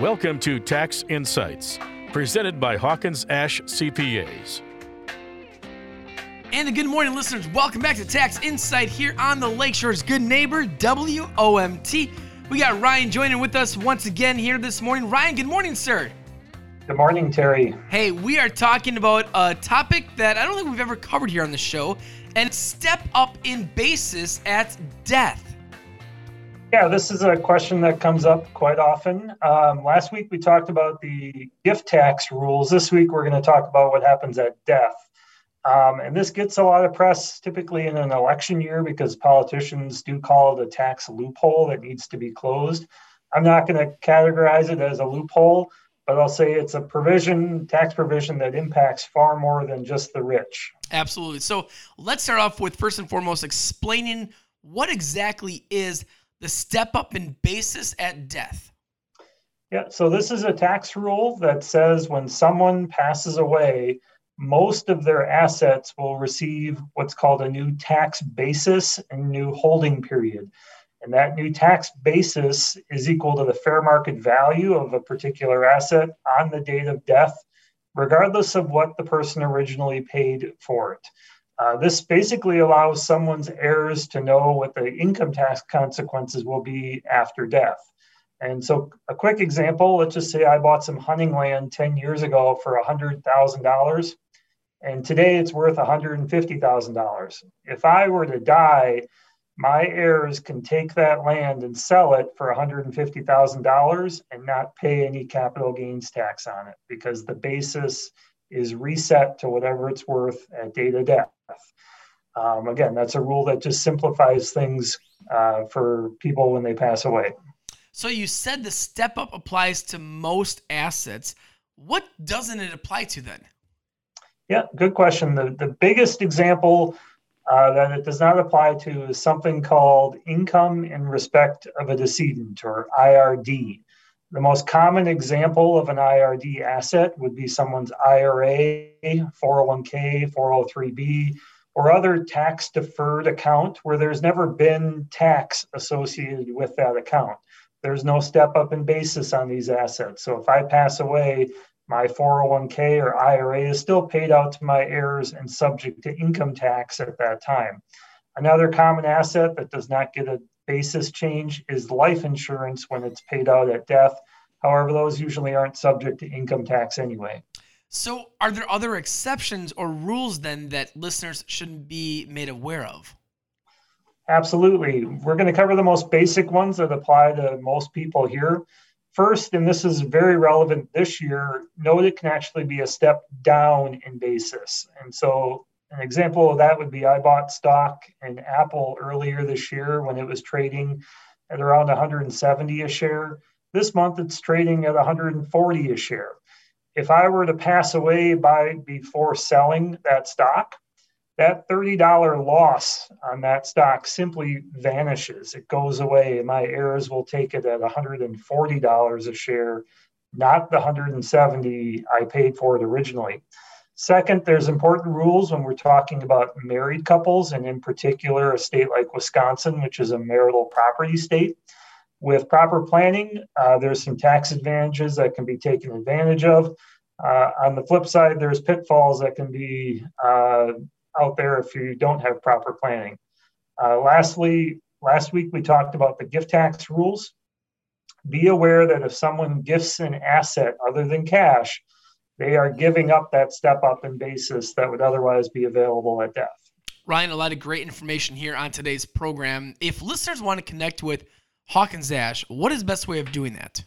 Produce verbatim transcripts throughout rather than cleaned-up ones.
Welcome to Tax Insights, presented by Hawkins Ash C P As. And good morning, listeners. Welcome back to Tax Insight here on the Lakeshore's Good Neighbor, W O M T. We got Ryan joining with us once again here this morning. Ryan, good morning, sir. Good morning, Terry. Hey, we are talking about a topic that I don't think we've ever covered here on the show, and step up in basis at death. Yeah, this is a question that comes up quite often. Um, last week, we talked about the gift tax rules. This week, we're going to talk about what happens at death. Um, and this gets a lot of press typically in an election year because politicians do call it a tax loophole that needs to be closed. I'm not going to categorize it as a loophole, but I'll say it's a provision, tax provision that impacts far more than just the rich. Absolutely. So let's start off with, first and foremost, explaining what exactly is the step up in basis at death. Yeah, so this is a tax rule that says when someone passes away, most of their assets will receive what's called a new tax basis and new holding period. And that new tax basis is equal to the fair market value of a particular asset on the date of death, regardless of what the person originally paid for it. Uh, this basically allows someone's heirs to know what the income tax consequences will be after death. And so a quick example, let's just say I bought some hunting land ten years ago for one hundred thousand dollars, and today it's worth one hundred fifty thousand dollars. If I were to die, my heirs can take that land and sell it for one hundred fifty thousand dollars and not pay any capital gains tax on it because the basis is reset to whatever it's worth at date of death. Um, again, that's a rule that just simplifies things uh, for people when they pass away. So you said the step up applies to most assets. What doesn't it apply to then? Yeah, good question. The, the biggest example Uh, that it does not apply to is something called income in respect of a decedent, or I R D. The most common example of an I R D asset would be someone's I R A, four oh one k, four oh three b, or other tax-deferred account where there's never been tax associated with that account. There's no step-up in basis on these assets. So if I pass away, my four oh one k or I R A is still paid out to my heirs and subject to income tax at that time. Another common asset that does not get a basis change is life insurance when it's paid out at death. However, those usually aren't subject to income tax anyway. So are there other exceptions or rules then that listeners shouldn't be made aware of? Absolutely. We're going to cover the most basic ones that apply to most people here. First, and this is very relevant this year, note it can actually be a step down in basis. And so an example of that would be I bought stock in Apple earlier this year when it was trading at around one hundred seventy a share. This month, it's trading at one hundred forty a share. If I were to pass away by before selling that stock, that thirty dollars loss on that stock simply vanishes. It goes away. My heirs will take it at one hundred forty dollars a share, not the one hundred seventy dollars I paid for it originally. Second, there's important rules when we're talking about married couples, and in particular, a state like Wisconsin, which is a marital property state. With proper planning, uh, there's some tax advantages that can be taken advantage of. Uh, on the flip side, there's pitfalls that can be uh, out there if you don't have proper planning. Uh, lastly, last week we talked about the gift tax rules. Be aware that if someone gifts an asset other than cash, they are giving up that step up in basis that would otherwise be available at death. Ryan, a lot of great information here on today's program. If listeners want to connect with Hawkins Ash, what is the best way of doing that?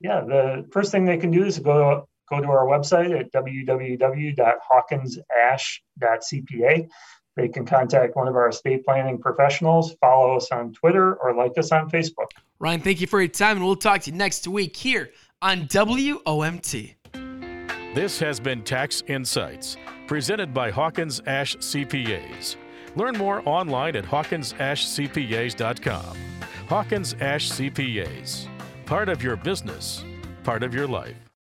Yeah, the first thing they can do is go to Go to our website at w w w dot hawkins ash dot c p a. They can contact one of our estate planning professionals, follow us on Twitter, or like us on Facebook. Ryan, thank you for your time, and we'll talk to you next week here on W O M T. This has been Tax Insights, presented by Hawkins Ash C P As. Learn more online at hawkins ash c p a s dot com. Hawkins Ash C P As, part of your business, part of your life.